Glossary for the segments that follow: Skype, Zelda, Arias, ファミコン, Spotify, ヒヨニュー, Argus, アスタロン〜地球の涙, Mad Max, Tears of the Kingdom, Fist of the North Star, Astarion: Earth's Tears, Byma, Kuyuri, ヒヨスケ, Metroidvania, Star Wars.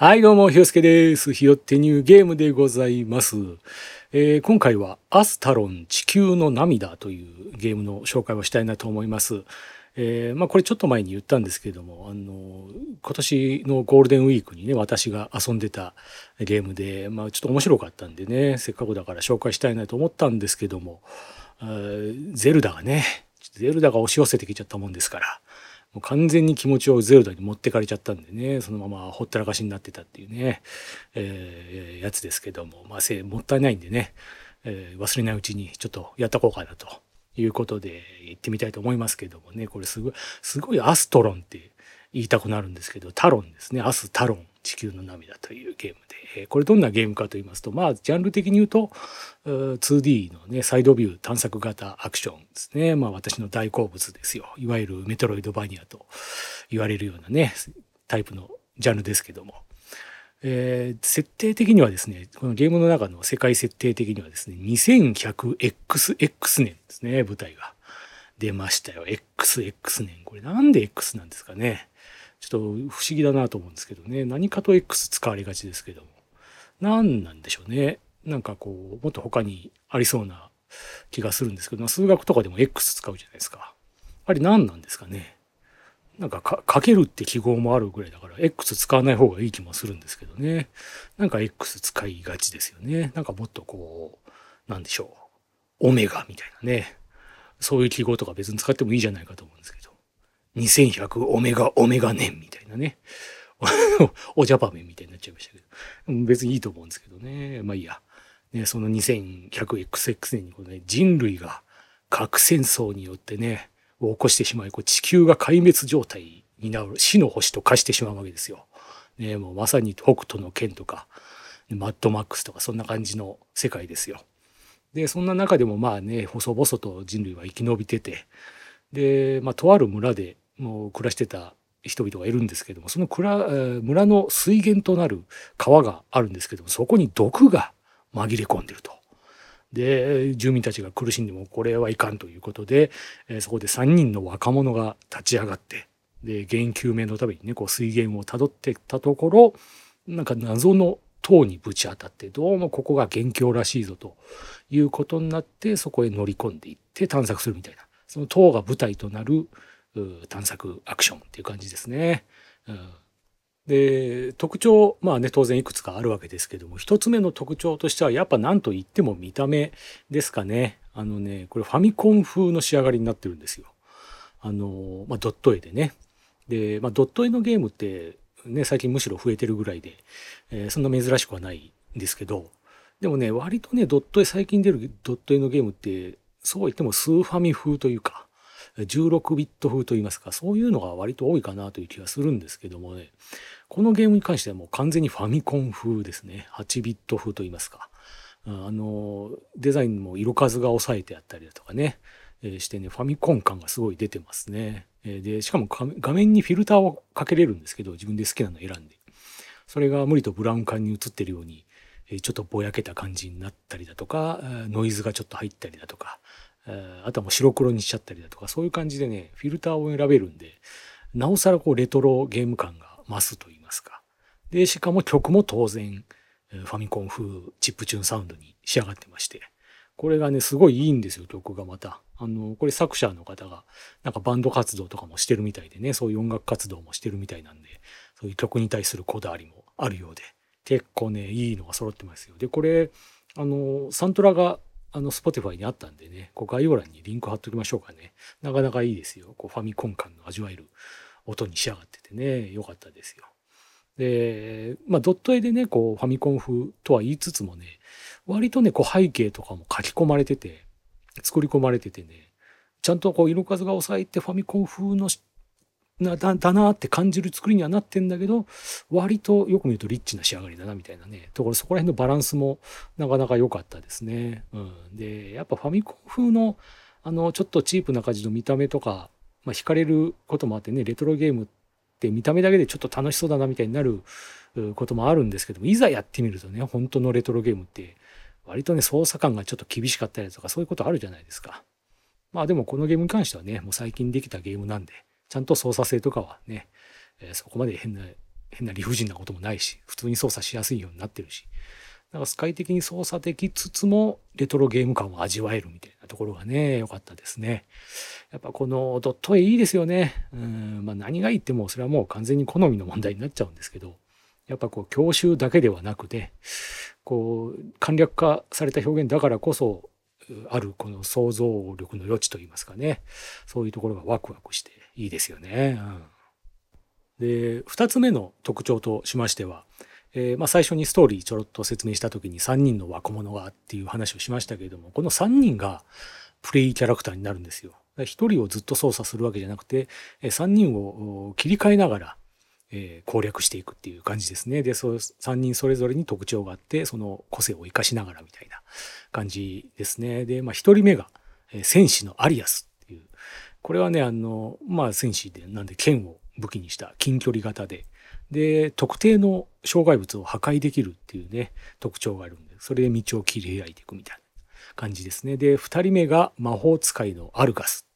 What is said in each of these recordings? はいどうもひよすけです。ひよってニューゲームでございます。今回はアスタロン地球の涙というゲームの紹介をしたいなと思います。これちょっと前に言ったんですけれども、今年のゴールデンウィークにね、私が遊んでたゲームで、ちょっと面白かったんでね、せっかくだから紹介したいなと思ったんですけども、ゼルダが押し寄せてきちゃったもんですから、もう完全に気持ちをゼルダに持ってかれちゃったんでね、そのままほったらかしになってたっていうね、やつですけども、もったいないんでね、忘れないうちにちょっとやってこうかなということで行ってみたいと思いますけどもね。これすごいアストロンって言いたくなるんですけど、タロンですね。アスタロン地球の涙というゲームで、これどんなゲームかと言いますと、ジャンル的に言うと 2D のね、サイドビュー探索型アクションですね。私の大好物ですよ。いわゆるメトロイドバニアと言われるようなね、タイプのジャンルですけども、設定的にはですね、このゲームの中の世界設定的にはですね、 2100XX 年ですね、舞台が出ましたよ。 XX 年、これなんで X なんですかね。ちょっと不思議だなと思うんですけどね。何かと X 使われがちですけども、何なんでしょうね。なんかこう、もっと他にありそうな気がするんですけど、数学とかでも X 使うじゃないですか。あれ何なんですかね。なんかかけるって記号もあるぐらいだから、 X 使わない方がいい気もするんですけどね。なんか X 使いがちですよね。なんかもっとこう、なんでしょう、オメガみたいなね、そういう記号とか別に使ってもいいじゃないかと思うんですけど、2100オメガ年みたいなね。おジャパメンみたいになっちゃいましたけど。別にいいと思うんですけどね。まあいいや。ね、その 2100XX 年にこの、ね、人類が核戦争によってね、を起こしてしまい、こう地球が壊滅状態になる死の星と化してしまうわけですよ。ね、もうまさに北斗の拳とか、マッドマックスとかそんな感じの世界ですよ。で、そんな中でも細々と人類は生き延びてて、で、とある村でもう暮らしてた人々がいるんですけども、その村の水源となる川があるんですけども、そこに毒が紛れ込んでると。で、住民たちが苦しんでもこれはいかんということで、そこで3人の若者が立ち上がって、で、原因究明のためにね、こう水源をたどってったところ、なんか謎の塔にぶち当たって、どうもここが元凶らしいぞということになって、そこへ乗り込んでいって探索するみたいな、その塔が舞台となる探索アクションっていう感じですね。で、特徴、当然いくつかあるわけですけども、一つ目の特徴としてはやっぱ何と言っても見た目ですかね。これファミコン風の仕上がりになってるんですよ。ドット絵でね。で、ドット絵のゲームってね、最近むしろ増えてるぐらいで、そんな珍しくはないんですけど、でもね、割とね、最近出るドット絵のゲームって、そう言ってもスーファミ風というか、16ビット風といいますか、そういうのが割と多いかなという気がするんですけどもね、このゲームに関してはもう完全にファミコン風ですね。8ビット風といいますか、デザインも色数が抑えてあったりだとかね、してね、ファミコン感がすごい出てますね。で、しかも画面にフィルターをかけれるんですけど、自分で好きなの選んで、それが無理とブラウン管に映ってるようにちょっとぼやけた感じになったりだとか、ノイズがちょっと入ったりだとか、あとはもう白黒にしちゃったりだとか、そういう感じでね、フィルターを選べるんで、なおさらこうレトロゲーム感が増すと言いますか。で、しかも曲も当然ファミコン風チップチューンサウンドに仕上がってまして、これがね、すごいいいんですよ、曲がまた。これ作者の方がなんかバンド活動とかもしてるみたいでね、そういう音楽活動もしてるみたいなんで、そういう曲に対するこだわりもあるようで、結構ね、いいのが揃ってますよ。で、これ、サントラが、Spotify にあったんでね、こう概要欄にリンク貼っときましょうかね。なかなかいいですよ。こうファミコン感の味わえる音に仕上がっててね、良かったですよ。で、ドット絵でね、こうファミコン風とは言いつつもね、割とね、こう背景とかも書き込まれてて、作り込まれててね、ちゃんとこう色数が抑えてファミコン風のだなって感じる作りにはなってんだけど、割とよく見るとリッチな仕上がりだなみたいなね、ところ、そこら辺のバランスもなかなか良かったですね。で、やっぱファミコン風のちょっとチープな感じの見た目とか、惹かれることもあってね、レトロゲームって見た目だけでちょっと楽しそうだなみたいになることもあるんですけども、いざやってみるとね、本当のレトロゲームって割とね、操作感がちょっと厳しかったりとか、そういうことあるじゃないですか。でもこのゲームに関してはね、もう最近できたゲームなんで、ちゃんと操作性とかはね、そこまで変な変な理不尽なこともないし、普通に操作しやすいようになってるし、なんかスカイ的に操作できつつもレトロゲーム感を味わえるみたいなところがね、良かったですね。やっぱこのドット絵いいですよね。まあ何がいいってもそれはもう完全に好みの問題になっちゃうんですけど、やっぱこう教習だけではなくて、こう簡略化された表現だからこそあるこの想像力の余地といいますかね、そういうところがワクワクしていいですよね。で、2つ目の特徴としましては、まあ最初にストーリーちょろっと説明した時に3人の若者がっていう話をしましたけれども、この3人がプレイキャラクターになるんですよ。1人をずっと操作するわけじゃなくて、3人を切り替えながら攻略していくっていう感じですね。で、3人それぞれに特徴があって、その個性を生かしながらみたいな感じですね。で、まあ1人目が戦士のアリアスっていう。これはね、まあ戦士で、なんで剣を武器にした近距離型で、特定の障害物を破壊できるっていうね、特徴があるんで、それで道を切り開いていくみたいな感じですね。で、2人目が魔法使いのアルガス。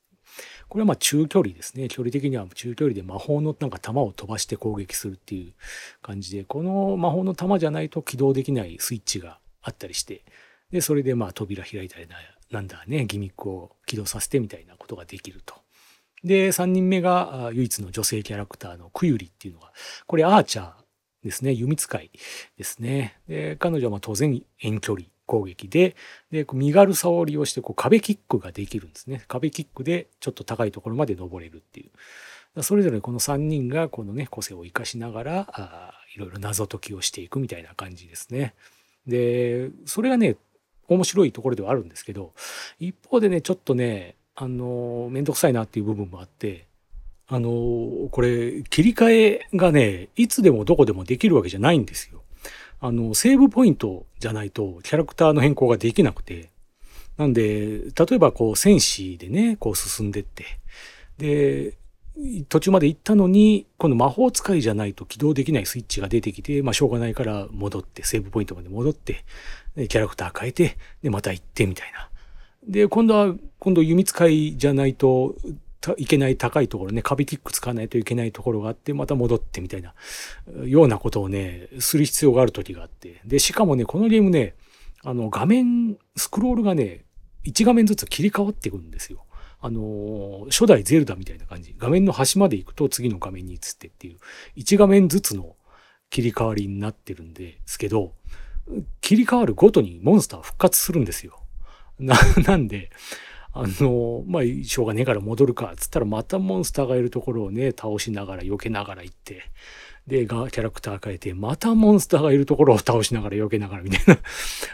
これはまあ中距離ですね。距離的には中距離で魔法のなんか弾を飛ばして攻撃するっていう感じで、この魔法の弾じゃないと起動できないスイッチがあったりして、で、それでまあ扉開いたりなんだね、ギミックを起動させてみたいなことができると。で、3人目が唯一の女性キャラクターのクユリっていうのが、これアーチャーですね。弓使いですね。で、彼女はまあ当然遠距離攻撃で身軽さを利用してこう壁キックができるんですね。壁キックでちょっと高いところまで登れるっていう、それぞれこの3人がこのね個性を生かしながらいろいろ謎解きをしていくみたいな感じですね。で、それがね面白いところではあるんですけど、一方でねちょっとね面倒くさいなっていう部分もあって、これ切り替えがねいつでもどこでもできるわけじゃないんですよ。セーブポイントじゃないとキャラクターの変更ができなくて、なんで例えばこう戦士でねこう進んでって、で途中まで行ったのにこの魔法使いじゃないと起動できないスイッチが出てきて、まあしょうがないから戻ってセーブポイントまで戻って、でキャラクター変えて、でまた行ってみたいな。で今度弓使いじゃないといけない高いところね、壁キック使わないといけないところがあって、また戻ってみたいなようなことをねする必要がある時があって、でしかもねこのゲームね画面スクロールがね1画面ずつ切り替わっていくんですよ。初代ゼルダみたいな感じ、画面の端まで行くと次の画面に移ってっていう1画面ずつの切り替わりになってるんですけど、切り替わるごとにモンスター復活するんですよ。なんでまあ、しょうがねえから戻るか、つったらまたモンスターがいるところをね、倒しながら避けながら行って、で、キャラクター変えて、またモンスターがいるところを倒しながら避けながらみたいな。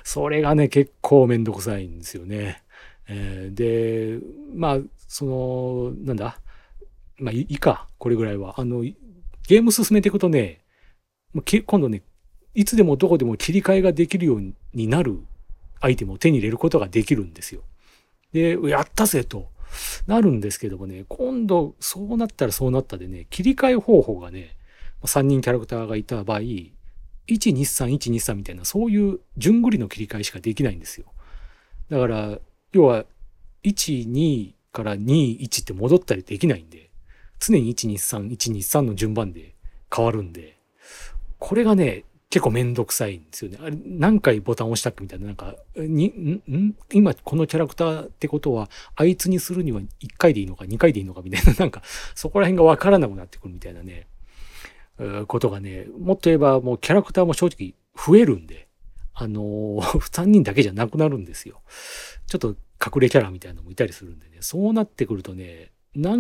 それがね、結構めんどくさいんですよね。で、まあ、まあ、いいか、これぐらいは。ゲーム進めていくとね、今度ね、いつでもどこでも切り替えができるようになるアイテムを手に入れることができるんですよ。で、やったぜとなるんですけどもね、今度そうなったらそうなったでね、切り替え方法がね、3人キャラクターがいた場合、123みたいな、そういう順繰りの切り替えしかできないんですよ。だから、要は、12から21って戻ったりできないんで、常に123の順番で変わるんで、これがね、結構めんどくさいんですよね。あれ、何回ボタン押したっけみたいな、なんか、今このキャラクターってことは、あいつにするには1回でいいのか2回でいいのかみたいな、なんか、そこら辺がわからなくなってくるみたいなね、ことがね、もっと言えばもうキャラクターも正直増えるんで、3人だけじゃなくなるんですよ。ちょっと隠れキャラみたいなのもいたりするんでね、そうなってくるとね、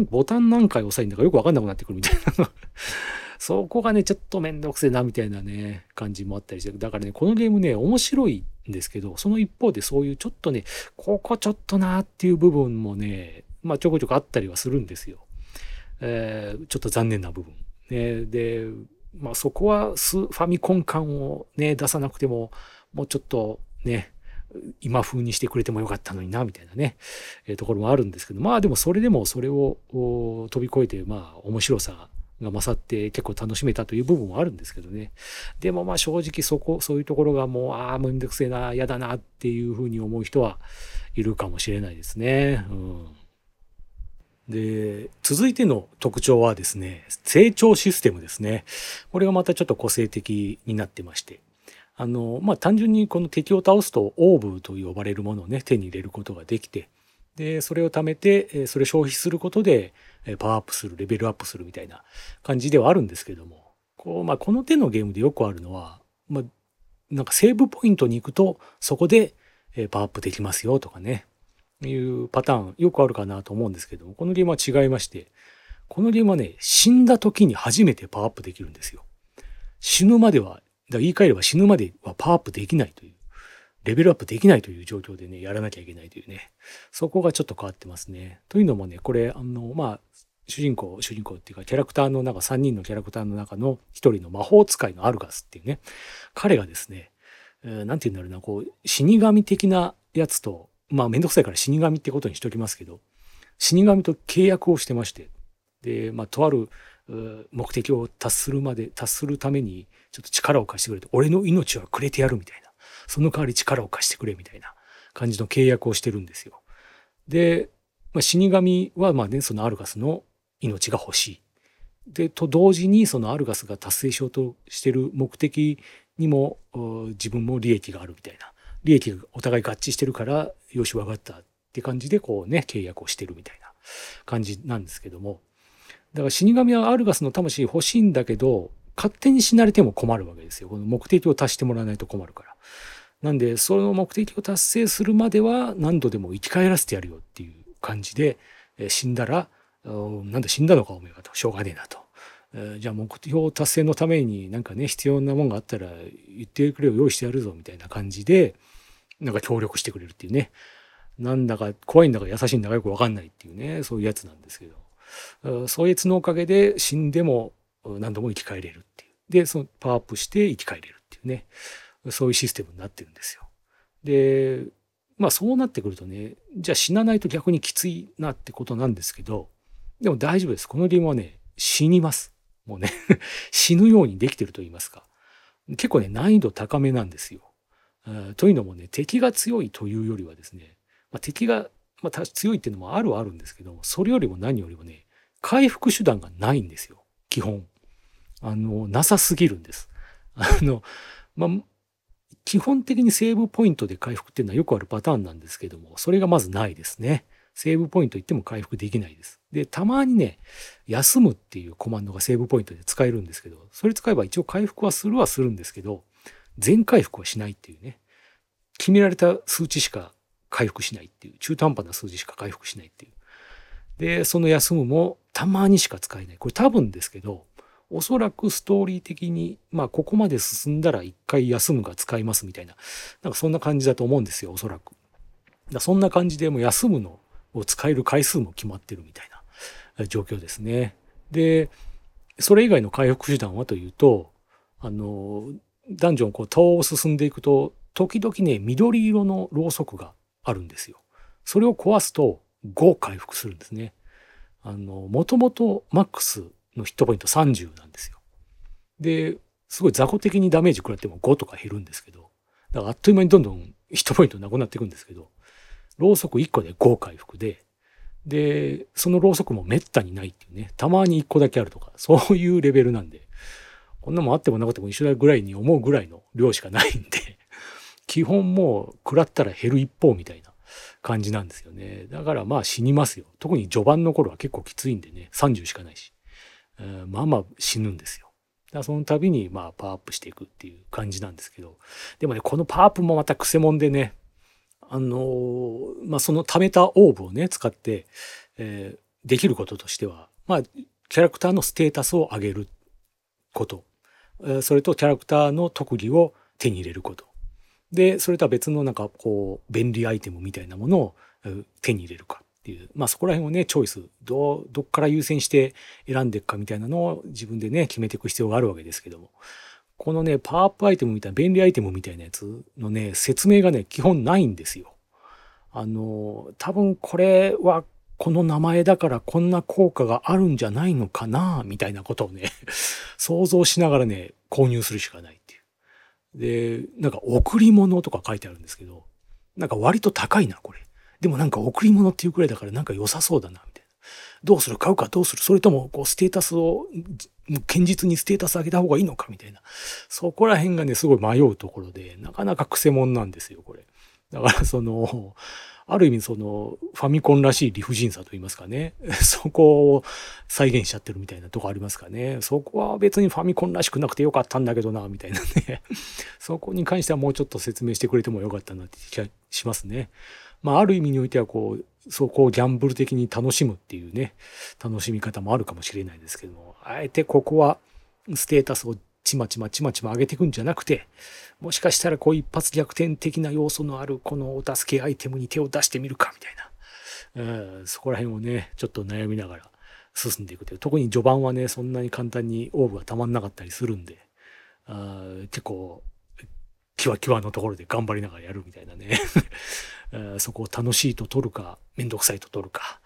ボタン何回押さえんだかよくわかんなくなってくるみたいな。そこがね、ちょっとめんどくせえな、みたいなね、感じもあったりして。だからね、このゲームね、面白いんですけど、その一方でそういうちょっとね、ここちょっとなーっていう部分もね、まあちょこちょこあったりはするんですよ。ちょっと残念な部分。で、まあそこはファミコン感をね、出さなくても、もうちょっとね、今風にしてくれてもよかったのにな、みたいなね、ところもあるんですけど、まあでもそれでもそれを飛び越えて、まあ面白さが勝って結構楽しめたという部分はあるんですけどね。でもまあ正直そういうところがもうめんどくせえな、嫌だなっていうふうに思う人はいるかもしれないですね。で、続いての特徴はですね、成長システムですね。これがまたちょっと個性的になってまして。単純にこの敵を倒すとオーブと呼ばれるものをね、手に入れることができて、で、それを貯めて、それを消費することで、パワーアップする、レベルアップするみたいな感じではあるんですけども、この手のゲームでよくあるのは、なんかセーブポイントに行くと、そこでパワーアップできますよとかね、いうパターンよくあるかなと思うんですけども、このゲームは違いまして、このゲームはね、死んだ時に初めてパワーアップできるんですよ。死ぬまでは、言い換えれば死ぬまではパワーアップできないという、レベルアップできないという状況でね、やらなきゃいけないというね、そこがちょっと変わってますね。というのもね、これ、主人公っていうか、キャラクターの中、3人のキャラクターの中の一人の魔法使いのアルガスっていうね、彼がですね、なんて言うんだろうな、死神的なやつと、めんどくさいから死神ってことにしときますけど、死神と契約をしてまして、で、とある目的を達するために、ちょっと力を貸してくれて、俺の命はくれてやるみたいな、その代わり力を貸してくれみたいな感じの契約をしてるんですよ。で、死神はそのアルガスの命が欲しい。で、と同時にそのアルガスが達成しようとしてる目的にも、自分も利益があるみたいな。利益がお互い合致してるから、よし分かったって感じで契約をしてるみたいな感じなんですけども。だから死神はアルガスの魂欲しいんだけど、勝手に死なれても困るわけですよ。この目的を達してもらわないと困るから。なんで、その目的を達成するまでは何度でも生き返らせてやるよっていう感じで、死んだら、なんだ死んだのかおめえかと、しょうがねえなと。じゃあ目標達成のためになんかね、必要なもんがあったら言ってくれよ、用意してやるぞみたいな感じで、なんか協力してくれるっていうね。なんだか怖いんだか優しいんだかよくわかんないっていうね、そういうやつなんですけど。そいつのおかげで死んでも何度も生き返れるっていう。で、そのパワーアップして生き返れるっていうね。そういうシステムになってるんですよ。で、そうなってくるとね、じゃあ死なないと逆にきついなってことなんですけど、でも大丈夫です。このゲームはね、死にます。もうね、死ぬようにできてると言いますか。結構ね、難易度高めなんですよ。というのもね、敵が強いというよりはですね、敵が、強いっていうのもあるんですけど、それよりも何よりもね、回復手段がないんですよ。基本。なさすぎるんです。基本的にセーブポイントで回復っていうのはよくあるパターンなんですけども、それがまずないですね。セーブポイント行っても回復できないです。で、たまにね、休むっていうコマンドがセーブポイントで使えるんですけど、それ使えば一応回復はするんですけど、全回復はしないっていうね、決められた数値しか回復しないっていう、中途半端な数字しか回復しないっていう。で、その休むもたまにしか使えない。これ多分ですけど、おそらくストーリー的に、ここまで進んだら一回休むが使いますみたいな、なんかそんな感じだと思うんですよ、おそらく。そんな感じでもう休むのを使える回数も決まってるみたいな状況ですね。で、それ以外の回復手段はというと、ダンジョン塔を進んでいくと、時々ね、緑色のろうそくがあるんですよ。それを壊すと5回復するんですね。もともとマックスのヒットポイント30なんですよ。で、すごい雑魚的にダメージ食らっても5とか減るんですけど、だからあっという間にどんどんヒットポイントなくなっていくんですけど、ろうそく1個で5回復で、そのろうそくも滅多にないっていうね、たまに1個だけあるとか、そういうレベルなんで、こんなもんあってもなくても一緒だぐらいに思うぐらいの量しかないんで、基本もう食らったら減る一方みたいな感じなんですよね。だから死にますよ。特に序盤の頃は結構きついんでね、30しかないし。死ぬんですよ。だからその度にパワーアップしていくっていう感じなんですけど、でもね、このパワーアップもまたクセモンでね、その貯めたオーブをね、使って、できることとしては、キャラクターのステータスを上げること、それとキャラクターの特技を手に入れること。で、それとは別のなんか便利アイテムみたいなものを手に入れるかっていう、そこら辺をね、チョイス、どっから優先して選んでいくかみたいなのを自分でね、決めていく必要があるわけですけども。このね、パワーアップアイテムみたいな、便利アイテムみたいなやつのね、説明がね、基本ないんですよ。多分これはこの名前だからこんな効果があるんじゃないのかな、みたいなことをね、想像しながらね、購入するしかないっていう。で、なんか贈り物とか書いてあるんですけど、なんか割と高いな、これ。でもなんか贈り物っていうくらいだからなんか良さそうだな、みたいな。どうする、買うかどうする、それともこうステータスを堅実にステータス上げた方がいいのかみたいな、そこら辺がねすごい迷うところで、なかなかクセモンなんですよこれ。だからそのある意味そのファミコンらしい理不尽さといいますかね、そこを再現しちゃってるみたいなとこありますかね。そこは別にファミコンらしくなくてよかったんだけどなみたいなねそこに関してはもうちょっと説明してくれてもよかったなって気がしますね。まあある意味においてはこうそこをギャンブル的に楽しむっていうね、楽しみ方もあるかもしれないですけども、あえてここはステータスをちまちま上げていくんじゃなくて、もしかしたらこう一発逆転的な要素のあるこのお助けアイテムに手を出してみるかみたいな、そこら辺をねちょっと悩みながら進んでいくという、特に序盤はねそんなに簡単にオーブがたまんなかったりするんで、結構キワキワのところで頑張りながらやるみたいなねそこを楽しいと取るかめんどくさいと取るか、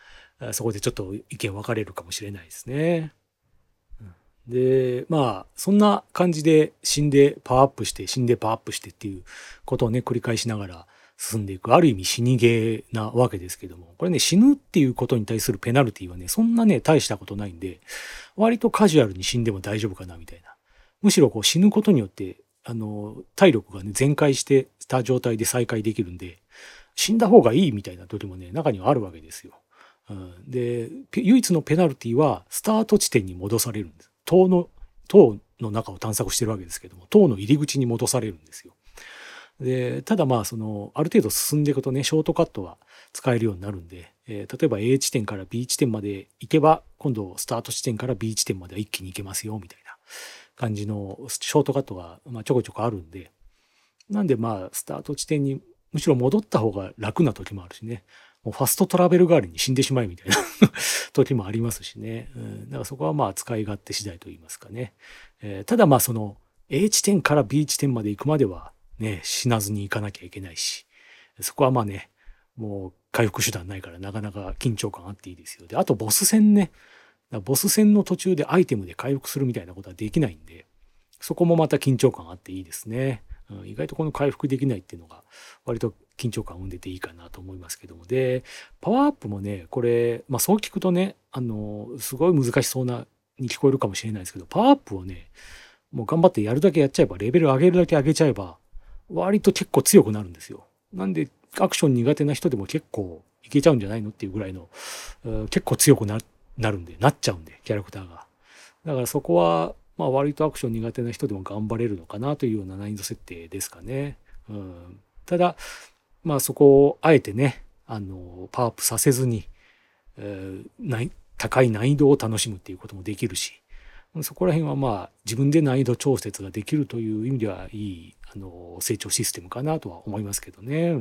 そこでちょっと意見分かれるかもしれないですね。でまあそんな感じで死んでパワーアップして死んでパワーアップしてっていうことをね繰り返しながら進んでいく、ある意味死にゲーなわけですけども、これね死ぬっていうことに対するペナルティはねそんなね大したことないんで、割とカジュアルに死んでも大丈夫かなみたいな、むしろこう死ぬことによって体力がね全開してた状態で再開できるんで、死んだ方がいいみたいな時もね中にはあるわけですよ。で唯一のペナルティはスタート地点に戻されるんです。塔の中を探索してるわけですけども、塔の入り口に戻されるんですよ。でただまあそのある程度進んでいくとねショートカットは使えるようになるんで、例えば A 地点から B 地点まで行けば今度スタート地点から B 地点までは一気に行けますよみたいな感じのショートカットがまあちょこちょこあるんで、なんでまあスタート地点にむしろ戻った方が楽な時もあるしね、もうファストトラベル代わりに死んでしまいみたいな時もありますしね、だからそこはまあ使い勝手次第と言いますかね、ただまあその A 地点から B 地点まで行くまではね死なずに行かなきゃいけないし、そこはまあねもう回復手段ないからなかなか緊張感あっていいですよ。であとボス戦ね、ボス戦の途中でアイテムで回復するみたいなことはできないんで、そこもまた緊張感あっていいですね。意外とこの回復できないっていうのが割と緊張感を生んでていいかなと思いますけども、でパワーアップもねこれ、まあ、そう聞くとねすごい難しそうなに聞こえるかもしれないですけど、パワーアップをねもう頑張ってやるだけやっちゃえば、レベル上げるだけ上げちゃえば割と結構強くなるんですよ。なんでアクション苦手な人でも結構いけちゃうんじゃないのっていうぐらいの、結構強く なっちゃうんでキャラクターが。だからそこはまあ割とアクション苦手な人でも頑張れるのかなというような難易度設定ですかね。ただまあそこをあえてねパワーアップさせずに、高い難易度を楽しむっていうこともできるし、そこら辺はまあ自分で難易度調節ができるという意味ではいい成長システムかなとは思いますけどね。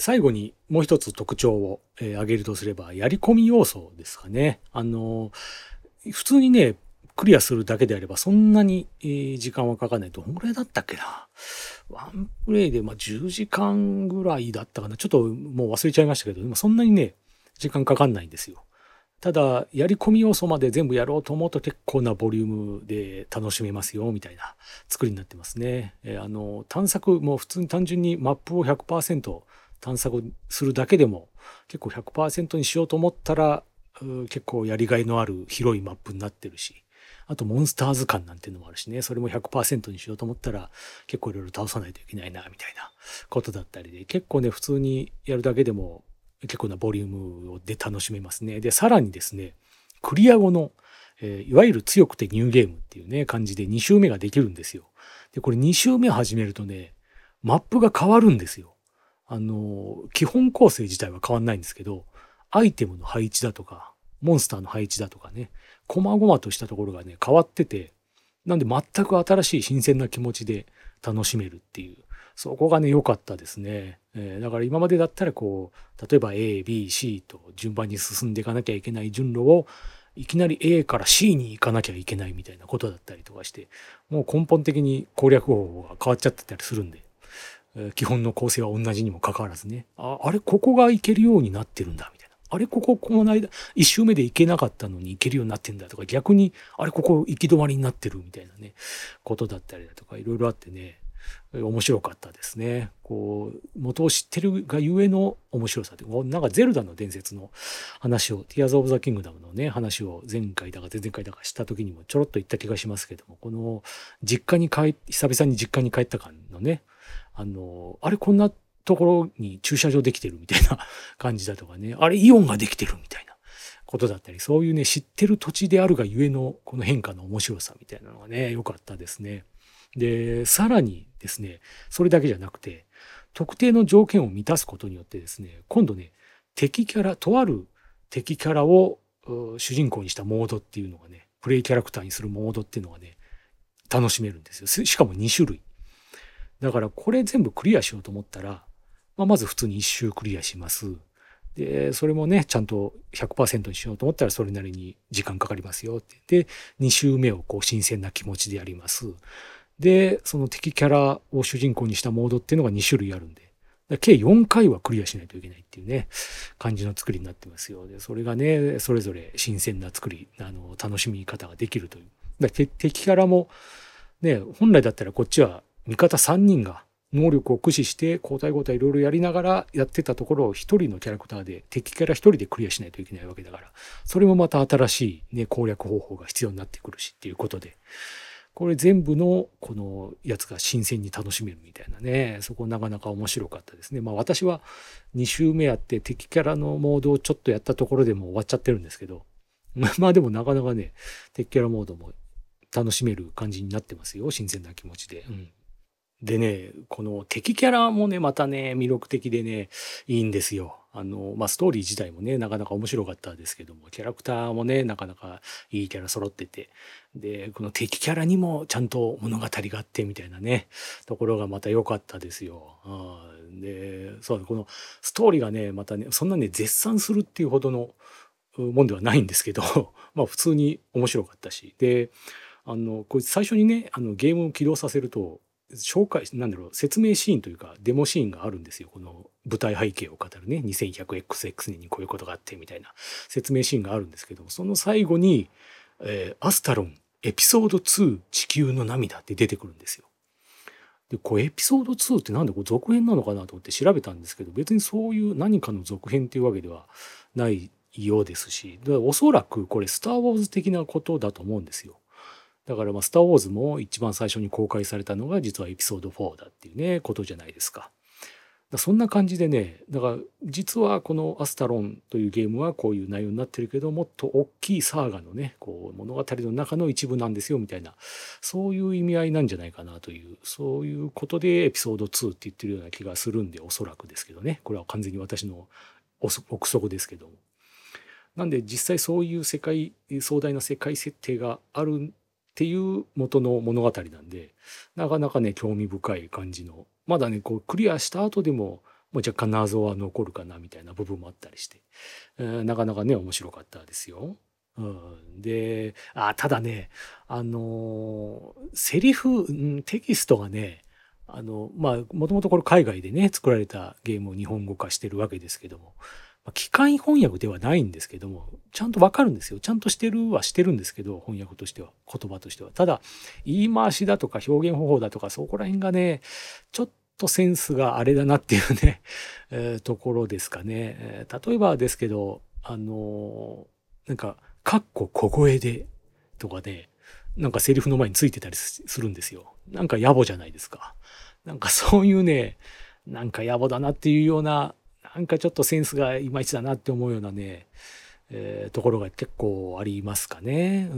最後にもう一つ特徴を、挙げるとすればやり込み要素ですかね。普通にねクリアするだけであればそんなに時間はかかんない。どんぐらいだったっけな、ワンプレイでまあ10時間ぐらいだったかな、ちょっともう忘れちゃいましたけど、でもそんなにね時間かかんないんですよ。ただやり込み要素まで全部やろうと思うと結構なボリュームで楽しめますよみたいな作りになってますね。探索も普通に単純にマップを 100% 探索するだけでも結構 100% にしようと思ったら結構やりがいのある広いマップになってるし、あとモンスター図鑑なんていうのもあるしね、それも 100% にしようと思ったら結構いろいろ倒さないといけないなみたいなことだったりで、結構ね普通にやるだけでも結構なボリュームで楽しめますね。でさらにですねクリア後の、いわゆる強くてニューゲームっていうね感じで2周目ができるんですよ。でこれ2周目を始めるとねマップが変わるんですよ。基本構成自体は変わんないんですけど、アイテムの配置だとかモンスターの配置だとかね、細々としたところがね変わってて、なんで全く新しい新鮮な気持ちで楽しめるっていう、そこがね良かったですね。だから今までだったらこう例えば A、B、C と順番に進んでいかなきゃいけない順路をいきなり A から C に行かなきゃいけないみたいなことだったりとかして、もう根本的に攻略方法が変わっちゃってたりするんで、基本の構成は同じにもかかわらずね、 あれここが行けるようになってるんだみたいな、あれこの間一周目で行けなかったのに行けるようになってんだとか、逆にあれここ行き止まりになってるみたいなねことだったりだとかいろいろあってね、面白かったですね。こう元を知ってるがゆえの面白さで、なんかゼルダの伝説の話を、ティアーズ・オブ・ザ・キングダムのね話を前回だか前々回だかした時にもちょろっと言った気がしますけども、この久々に実家に帰った感のね、あれこんなところに駐車場できてるみたいな感じだとかね、あれイオンができてるみたいなことだったり、そういうね知ってる土地であるがゆえのこの変化の面白さみたいなのがね良かったですね。でさらにですね、それだけじゃなくて特定の条件を満たすことによってですね、今度ねとある敵キャラを主人公にしたモードっていうのがね、プレイキャラクターにするモードっていうのがね楽しめるんですよ。しかも2種類だから、これ全部クリアしようと思ったら、まず普通に1周クリアします。でそれもねちゃんと 100% にしようと思ったらそれなりに時間かかりますよって。で2周目をこう新鮮な気持ちでやります。でその敵キャラを主人公にしたモードっていうのが2種類あるんで、計4回はクリアしないといけないっていうね感じの作りになってますよ。でそれがねそれぞれ新鮮な作り、楽しみ方ができるという。だから敵キャラもね、本来だったらこっちは味方3人が能力を駆使して交代交代いろいろやりながらやってたところを、1人のキャラクターで敵キャラ1人でクリアしないといけないわけだから、それもまた新しいね攻略方法が必要になってくるしっていうことで、これ全部のこのやつが新鮮に楽しめるみたいなね、そこなかなか面白かったですね。私は2周目やって敵キャラのモードをちょっとやったところでもう終わっちゃってるんですけど、でもなかなかね敵キャラモードも楽しめる感じになってますよ、新鮮な気持ちで、うん、でねこの敵キャラもねまたね魅力的でねいいんですよ。ストーリー自体もねなかなか面白かったですけども、キャラクターもねなかなかいいキャラ揃ってて、でこの敵キャラにもちゃんと物語があってみたいなねところがまた良かったですよ。でそうこのストーリーがねまたねそんなね絶賛するっていうほどのもんではないんですけど普通に面白かったし、でこいつ最初にねゲームを起動させると説明シーンというかデモシーンがあるんですよ。この舞台背景を語るね 2100XX 年にこういうことがあってみたいな説明シーンがあるんですけど、その最後に、アスタロンエピソード2地球の涙って出てくるんですよ。でこれエピソード2ってなんでこれ続編なのかなと思って調べたんですけど、別にそういう何かの続編っていうわけではないようですし、おそらくこれスターウォーズ的なことだと思うんですよ。だからスターウォーズも一番最初に公開されたのが実はエピソード4だっていうねことじゃないですか。そんな感じでね、だから実はこのアスタロンというゲームはこういう内容になってるけど、もっと大きいサーガのねこう物語の中の一部なんですよみたいな、そういう意味合いなんじゃないかなという、そういうことでエピソード2って言ってるような気がするんで、おそらくですけどね、これは完全に私の憶測ですけども。なんで実際そういう壮大な世界設定があるっていう元の物語なんで、なかなかね興味深い感じの、まだねこうクリアした後でも若干謎は残るかなみたいな部分もあったりして、なかなかね面白かったですよ。でただねセリフテキストがねもともとこれ海外でね作られたゲームを日本語化してるわけですけども、機械翻訳ではないんですけども、ちゃんとわかるんですよ。ちゃんとしてるんですけど、翻訳としては、言葉としては。ただ、言い回しだとか表現方法だとか、そこら辺がね、ちょっとセンスがあれだなっていうね、ところですかね。例えばですけど、なんか、かっこ小声でとかね、なんかセリフの前についてたりするんですよ。なんか野暮じゃないですか。なんかそういうね、なんか野暮だなっていうような、なんかちょっとセンスがいまいちだなって思うようなね、ところが結構ありますかね、ス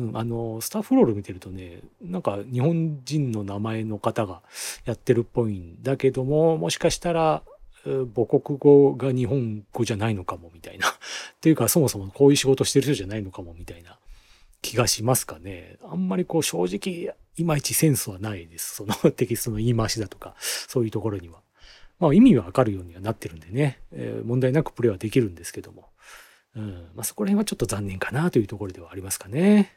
タッフロール見てるとね、なんか日本人の名前の方がやってるっぽいんだけども、もしかしたら母国語が日本語じゃないのかもみたいなっていうか、そもそもこういう仕事してる人じゃないのかもみたいな気がしますかね。あんまりこう正直いまいちセンスはないです、そのテキストの言い回しだとかそういうところには。意味はわかるようにはなってるんでね、問題なくプレイはできるんですけども、そこら辺はちょっと残念かなというところではありますかね。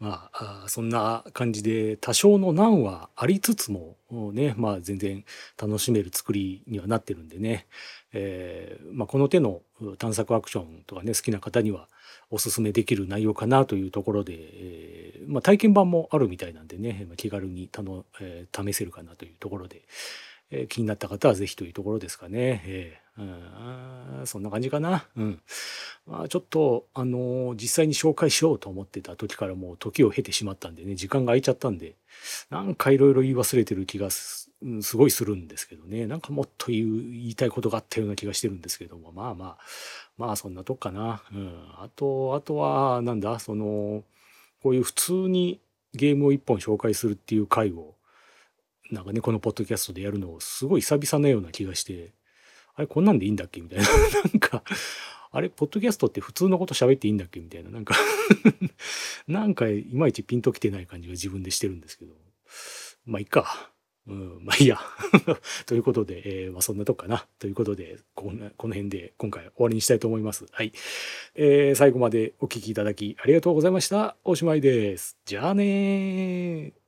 まあ、そんな感じで多少の難はありつつもね、まあ、全然楽しめる作りにはなってるんでね、まあ、この手の探索アクションとかね、好きな方にはおすすめできる内容かなというところで、まあ、体験版もあるみたいなんでね、気軽に試せるかなというところで、気になった方はぜひというところですかね。そんな感じかな。まあ、ちょっと、実際に紹介しようと思ってた時からもう時を経てしまったんでね、時間が空いちゃったんで、なんかいろいろ言い忘れてる気がすごいするんですけどね、なんかもっと言いたいことがあったような気がしてるんですけども、まあそんなとこかな。あとは、なんだ、こういう普通にゲームを一本紹介するっていう回を、なんかね、このポッドキャストでやるのをすごい久々なような気がして、あれこんなんでいいんだっけみたいな。なんか、あれポッドキャストって普通のこと喋っていいんだっけみたいな。なんかいまいちピンときてない感じが自分でしてるんですけど。まあいいか。まあいいや。ということで、まあそんなとこかな。ということで、この辺で今回終わりにしたいと思います。はい。最後までお聞きいただきありがとうございました。おしまいです。じゃあねー。